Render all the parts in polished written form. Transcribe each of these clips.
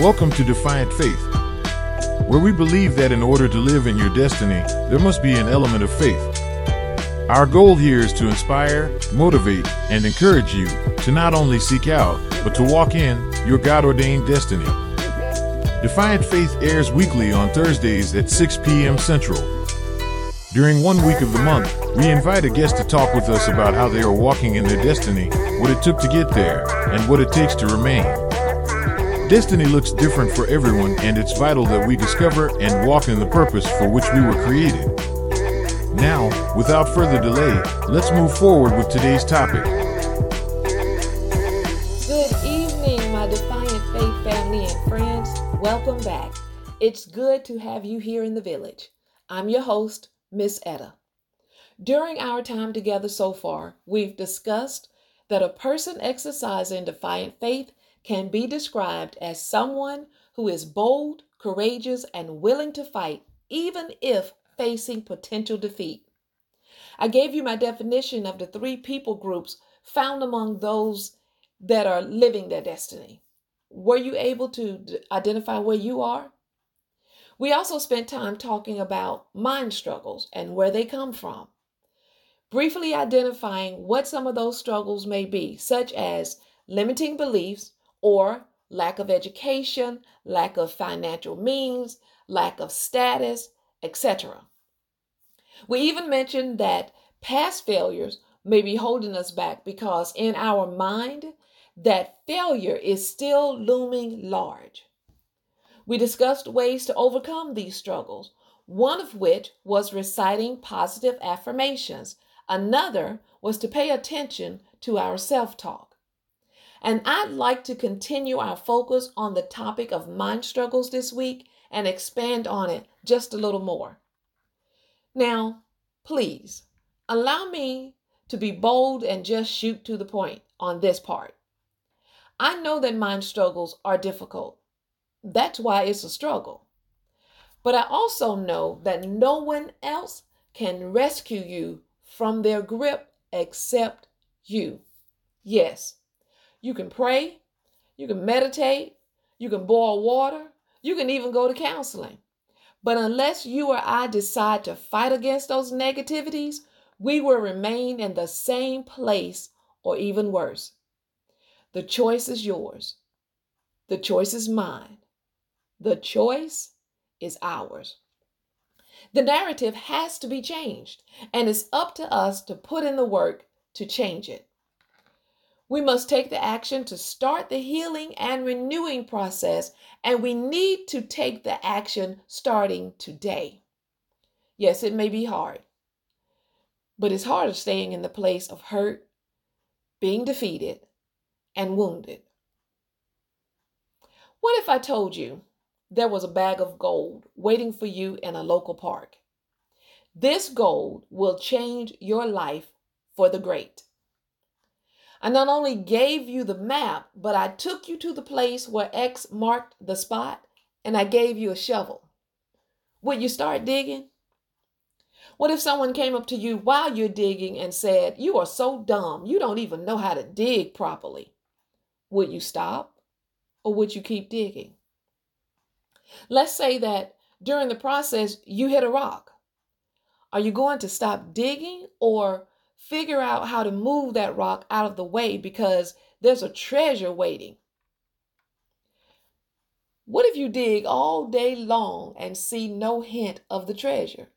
Welcome to Defiant Faith, where we believe that in order to live in your destiny, there must be an element of faith. Our goal here is to inspire, motivate, and encourage you to not only seek out, but to walk in your God-ordained destiny. Defiant Faith airs weekly on Thursdays at 6 p.m. Central. During one week of the month, we invite a guest to talk with us about how they are walking in their destiny, what it took to get there, and what it takes to remain. Destiny looks different for everyone, and it's vital that we discover and walk in the purpose for which we were created. Now, without further delay, let's move forward with today's topic. Good evening, my Defiant Faith family and friends. Welcome back. It's good to have you here in the village. I'm your host, Miss Etta. During our time together so far, we've discussed that a person exercising Defiant Faith can be described as someone who is bold, courageous, and willing to fight, even if facing potential defeat. I gave you my definition of the three people groups found among those that are living their destiny. Were you able to identify where you are? We also spent time talking about mind struggles and where they come from, briefly identifying what some of those struggles may be, such as limiting beliefs, or lack of education, lack of financial means, lack of status, etc. We even mentioned that past failures may be holding us back because in our mind, that failure is still looming large. We discussed ways to overcome these struggles, one of which was reciting positive affirmations. Another was to pay attention to our self-talk. And I'd like to continue our focus on the topic of mind struggles this week and expand on it just a little more. Now, please allow me to be bold and just shoot to the point on this part. I know that mind struggles are difficult. That's why it's a struggle. But I also know that no one else can rescue you from their grip except you. Yes. You can pray, you can meditate, you can boil water, you can even go to counseling. But unless you or I decide to fight against those negativities, we will remain in the same place or even worse. The choice is yours. The choice is mine. The choice is ours. The narrative has to be changed, and it's up to us to put in the work to change it. We must take the action to start the healing and renewing process, and we need to take the action starting today. Yes, it may be hard, but it's harder staying in the place of hurt, being defeated, and wounded. What if I told you there was a bag of gold waiting for you in a local park? This gold will change your life for the great. I not only gave you the map, but I took you to the place where X marked the spot, and I gave you a shovel. Would you start digging? What if someone came up to you while you're digging and said, "You are so dumb, you don't even know how to dig properly." Would you stop, or would you keep digging? Let's say that during the process, you hit a rock. Are you going to stop digging or figure out how to move that rock out of the way because there's a treasure waiting? What if you dig all day long and see no hint of the treasure?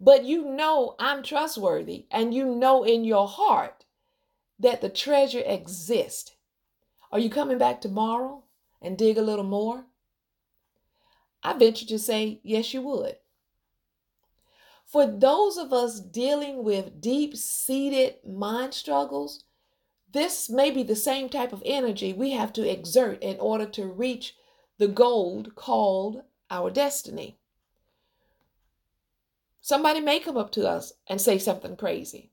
But you know I'm trustworthy, and you know in your heart that the treasure exists. Are you coming back tomorrow and dig a little more? I venture to say, yes, you would. For those of us dealing with deep-seated mind struggles, this may be the same type of energy we have to exert in order to reach the gold called our destiny. Somebody may come up to us and say something crazy.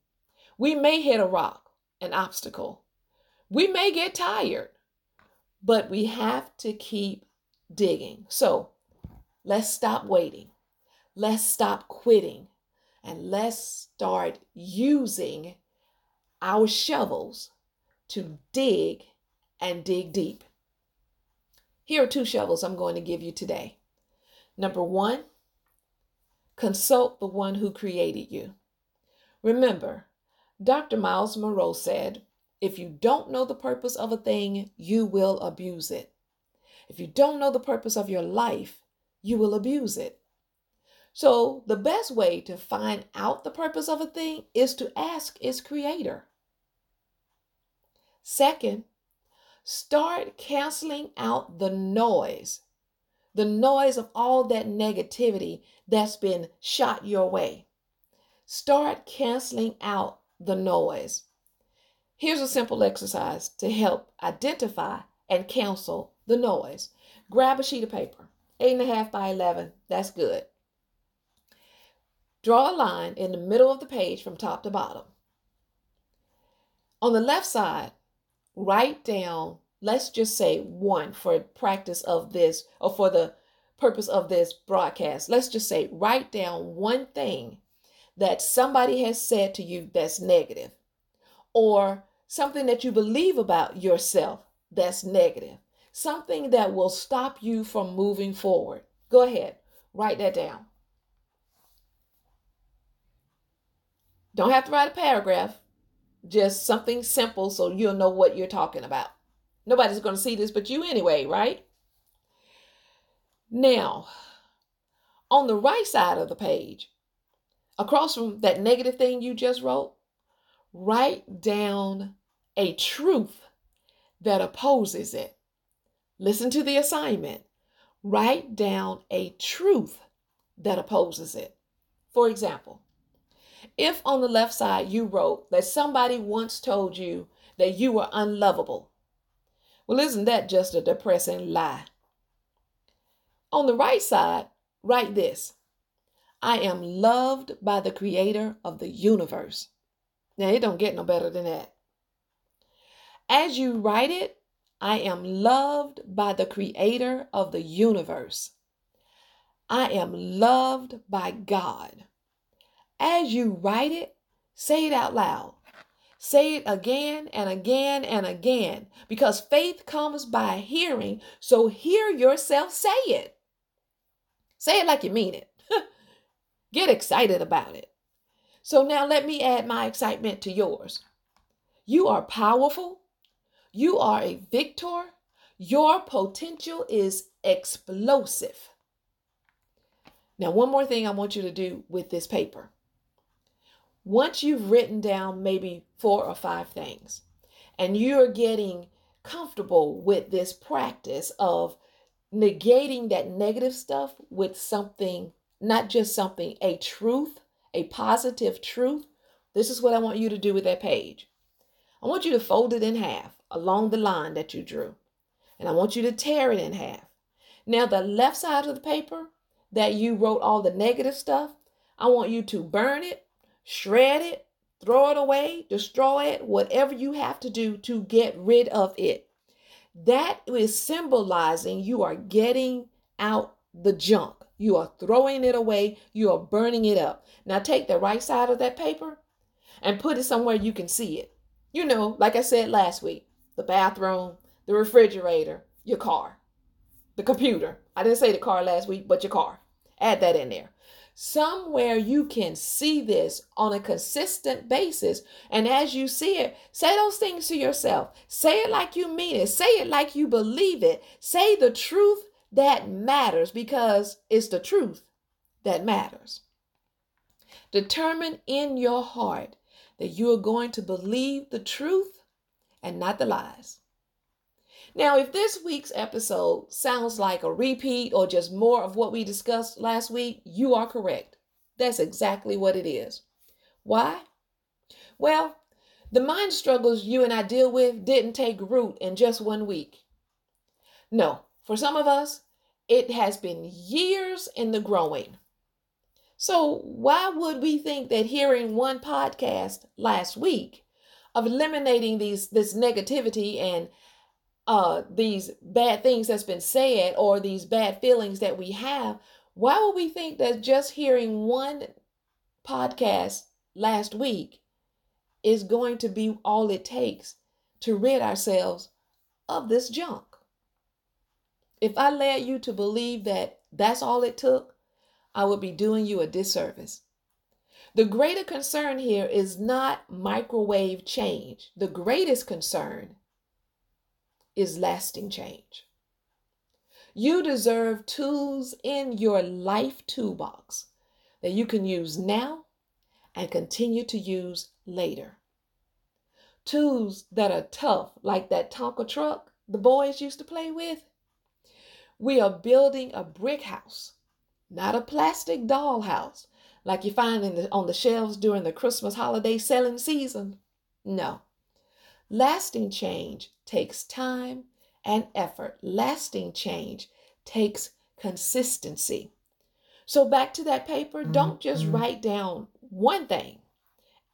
We may hit a rock, an obstacle. We may get tired, but we have to keep digging. So let's stop waiting. Let's stop quitting, and let's start using our shovels to dig and dig deep. Here are two shovels I'm going to give you today. Number one, consult the one who created you. Remember, Dr. Miles Moreau said, if you don't know the purpose of a thing, you will abuse it. If you don't know the purpose of your life, you will abuse it. So the best way to find out the purpose of a thing is to ask its creator. Second, start canceling out the noise of all that negativity that's been shot your way. Start canceling out the noise. Here's a simple exercise to help identify and cancel the noise. Grab a sheet of paper, 8.5 by 11. That's good. Draw a line in the middle of the page from top to bottom. On the left side, write down, let's just say one for practice of this or for the purpose of this broadcast. Let's just say, write down one thing that somebody has said to you that's negative, or something that you believe about yourself that's negative, something that will stop you from moving forward. Go ahead, write that down. Don't have to write a paragraph, just something simple so you'll know what you're talking about. Nobody's going to see this but you anyway, right? Now, on the right side of the page, across from that negative thing you just wrote, write down a truth that opposes it. Listen to the assignment. Write down a truth that opposes it. For example, if on the left side you wrote that somebody once told you that you were unlovable, well, isn't that just a depressing lie? On the right side, write this. I am loved by the creator of the universe. Now, it don't get no better than that. As you write it, I am loved by the creator of the universe. I am loved by God. As you write it, say it out loud. Say it again and again and again, because faith comes by hearing. So hear yourself say it. Say it like you mean it. Get excited about it. So now let me add my excitement to yours. You are powerful. You are a victor. Your potential is explosive. Now, one more thing I want you to do with this paper. Once you've written down maybe 4 or 5 things, and you're getting comfortable with this practice of negating that negative stuff with something, not just something, a truth, a positive truth. This is what I want you to do with that page. I want you to fold it in half along the line that you drew. And I want you to tear it in half. Now, the left side of the paper that you wrote all the negative stuff, I want you to burn it, shred it, throw it away, destroy it, whatever you have to do to get rid of it. That is symbolizing you are getting out the junk. You are throwing it away. You are burning it up. Now take the right side of that paper and put it somewhere you can see it. You know, like I said last week, the bathroom, the refrigerator, your car, the computer. I didn't say the car last week, but your car. Add that in there. Somewhere you can see this on a consistent basis. And as you see it, say those things to yourself. Say it like you mean it. Say it like you believe it. Say the truth that matters, because it's the truth that matters. Determine in your heart that you are going to believe the truth and not the lies. Now, if this week's episode sounds like a repeat or just more of what we discussed last week, you are correct. That's exactly what it is. Why? Well, the mind struggles you and I deal with didn't take root in just 1 week. No. For some of us, it has been years in the growing. So why would we think that hearing one podcast last week of eliminating this negativity and these bad things that's been said or these bad feelings that we have, why would we think that just hearing one podcast last week is going to be all it takes to rid ourselves of this junk? If I led you to believe that that's all it took, I would be doing you a disservice. The greater concern here is not microwave change. The greatest concern is lasting change. You deserve tools in your life toolbox that you can use now and continue to use later. Tools that are tough, like that Tonka truck the boys used to play with. We are building a brick house, not a plastic dollhouse like you find on the shelves during the Christmas holiday selling season. No. Lasting change takes time and effort. Lasting change takes consistency. So back to that paper, don't just write down one thing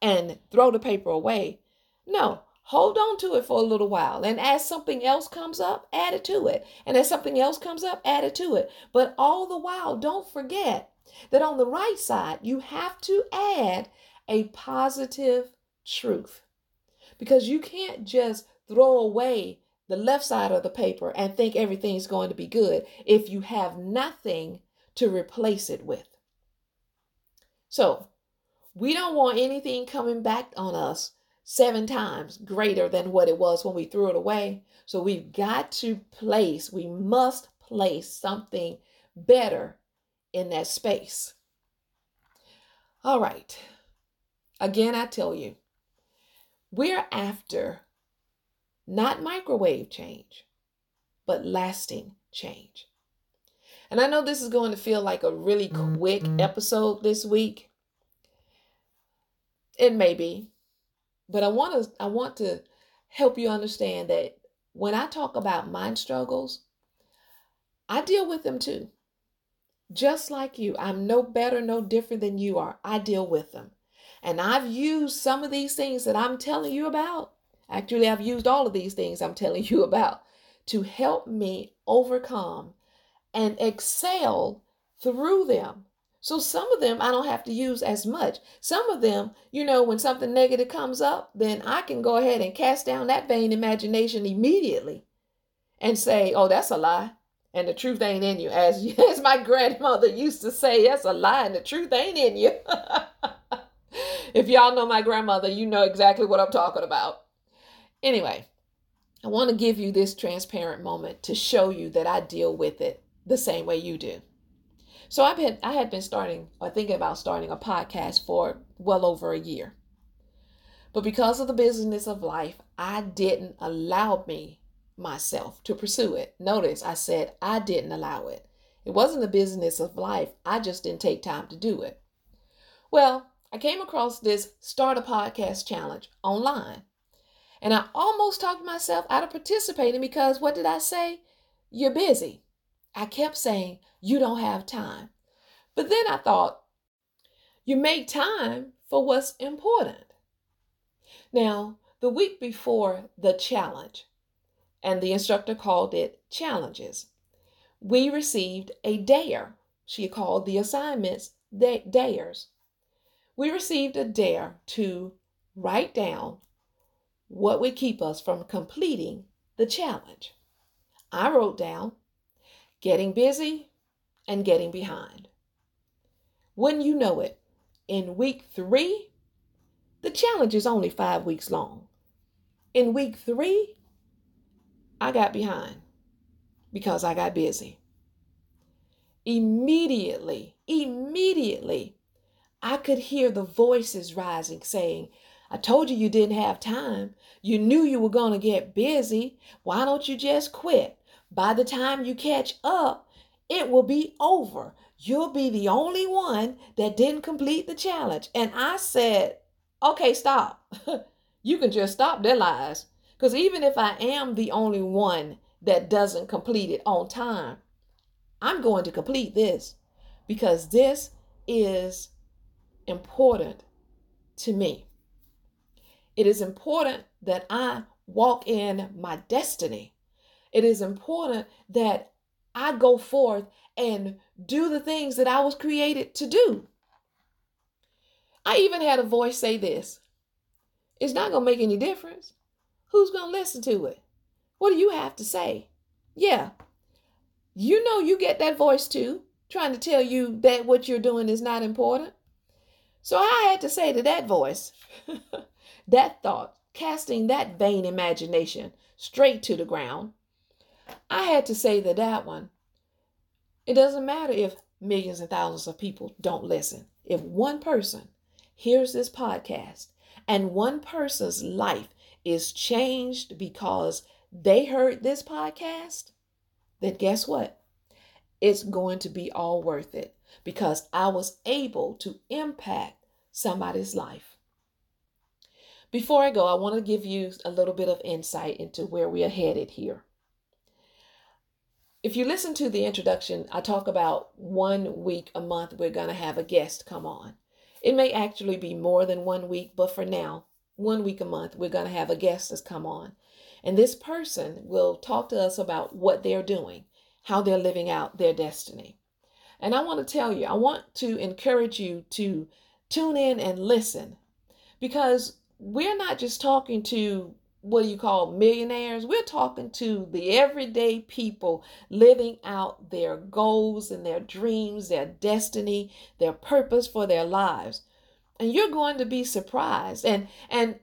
and throw the paper away. No, hold on to it for a little while. And as something else comes up, add it to it. And as something else comes up, add it to it. But all the while, don't forget that on the right side, you have to add a positive truth, because you can't just throw away the left side of the paper and think everything's going to be good if you have nothing to replace it with. So we don't want anything coming back on us 7 times greater than what it was when we threw it away. So we've got to place, we must place something better in that space. All right. Again, I tell you, we're after not microwave change, but lasting change. And I know this is going to feel like a really quick episode this week. It may be, but I want to help you understand that when I talk about mind struggles, I deal with them too. Just like you, I'm no better, no different than you are. I deal with them. And I've used some of these things that I'm telling you about. Actually, I've used all of these things I'm telling you about to help me overcome and excel through them. So some of them I don't have to use as much. Some of them, you know, when something negative comes up, then I can go ahead and cast down that vain imagination immediately and say, oh, that's a lie, and the truth ain't in you. As my grandmother used to say, that's a lie and the truth ain't in you. If y'all know my grandmother, you know exactly what I'm talking about. Anyway, I want to give you this transparent moment to show you that I deal with it the same way you do. So I had been starting or thinking about starting a podcast for well over a year. But because of the busyness of life, I didn't allow myself to pursue it. Notice I said I didn't allow it. It wasn't the business of life. I just didn't take time to do it. Well, I came across this Start a Podcast Challenge online, and I almost talked myself out of participating because what did I say? You're busy. I kept saying you don't have time. But then I thought, you make time for what's important. Now, the week before the challenge, and the instructor called it challenges, we received a dare. She called the assignments dares. We received a dare to write down what would keep us from completing the challenge. I wrote down getting busy and getting behind. Wouldn't you know it, in week 3, the challenge is only 5 weeks long. In week 3, I got behind because I got busy. Immediately, I could hear the voices rising saying, I told you didn't have time. You knew you were going to get busy. Why don't you just quit? By the time you catch up, it will be over. You'll be the only one that didn't complete the challenge. And I said, okay, stop. You can just stop their lies. Because even if I am the only one that doesn't complete it on time, I'm going to complete this because this is important to me. It is important that I walk in my destiny. It is important that I go forth and do the things that I was created to do. I even had a voice say this: it's not going to make any difference. Who's going to listen to it? What do you have to say? Yeah, You know you get that voice too, trying to tell you that what you're doing is not important. So I had to say to that voice, that thought, casting that vain imagination straight to the ground, I had to say to that one, it doesn't matter if millions and thousands of people don't listen. If one person hears this podcast and one person's life is changed because they heard this podcast, then guess what? It's going to be all worth it because I was able to impact somebody's life. Before I go, I want to give you a little bit of insight into where we are headed here. If you listen to the introduction, I talk about 1 week a month we're going to have a guest come on. It may actually be more than 1 week, but for now, 1 week a month, we're going to have a guest that's come on. And this person will talk to us about what they're doing, how they're living out their destiny. And I want to tell you, I want to encourage you to tune in and listen, because we're not just talking to, millionaires. We're talking to the everyday people living out their goals and their dreams, their destiny, their purpose for their lives. And you're going to be surprised. And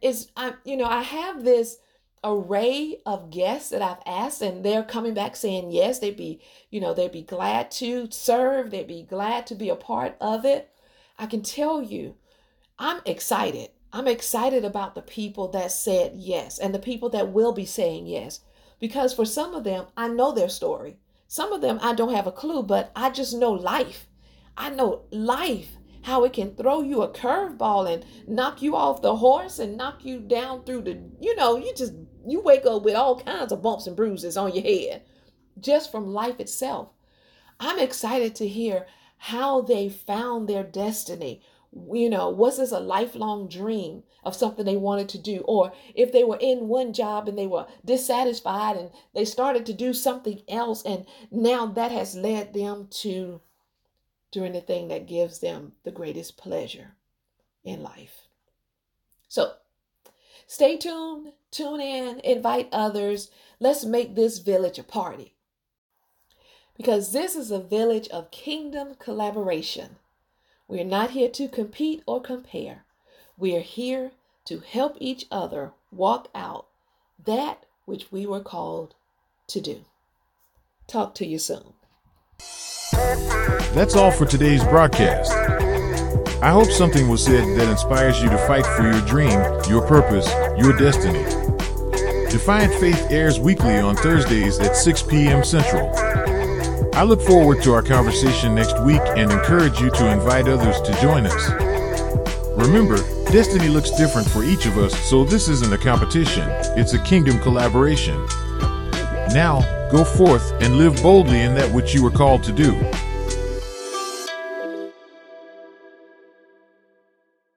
it's, I have this array of guests that I've asked, and they're coming back saying yes, they'd be glad to serve, they'd be glad to be a part of it. I can tell you, I'm excited. I'm excited about the people that said yes and the people that will be saying yes, because for some of them, I know their story. Some of them, I don't have a clue, but I just know life. I know life, how it can throw you a curveball and knock you off the horse and knock you down through the, you wake up with all kinds of bumps and bruises on your head just from life itself. I'm excited to hear how they found their destiny. Was this a lifelong dream of something they wanted to do? Or if they were in one job and they were dissatisfied and they started to do something else, and now that has led them to doing the thing that gives them the greatest pleasure in life. So stay tuned, tune in, invite others. Let's make this village a party, because this is a village of kingdom collaboration. We're not here to compete or compare. We are here to help each other walk out that which we were called to do. Talk to you soon. That's all for today's broadcast. I hope something was said that inspires you to fight for your dream, your purpose, your destiny. Defiant Faith airs weekly on Thursdays at 6 p.m. Central. I look forward to our conversation next week and encourage you to invite others to join us. Remember, destiny looks different for each of us, so this isn't a competition, it's a kingdom collaboration. Now, go forth and live boldly in that which you were called to do.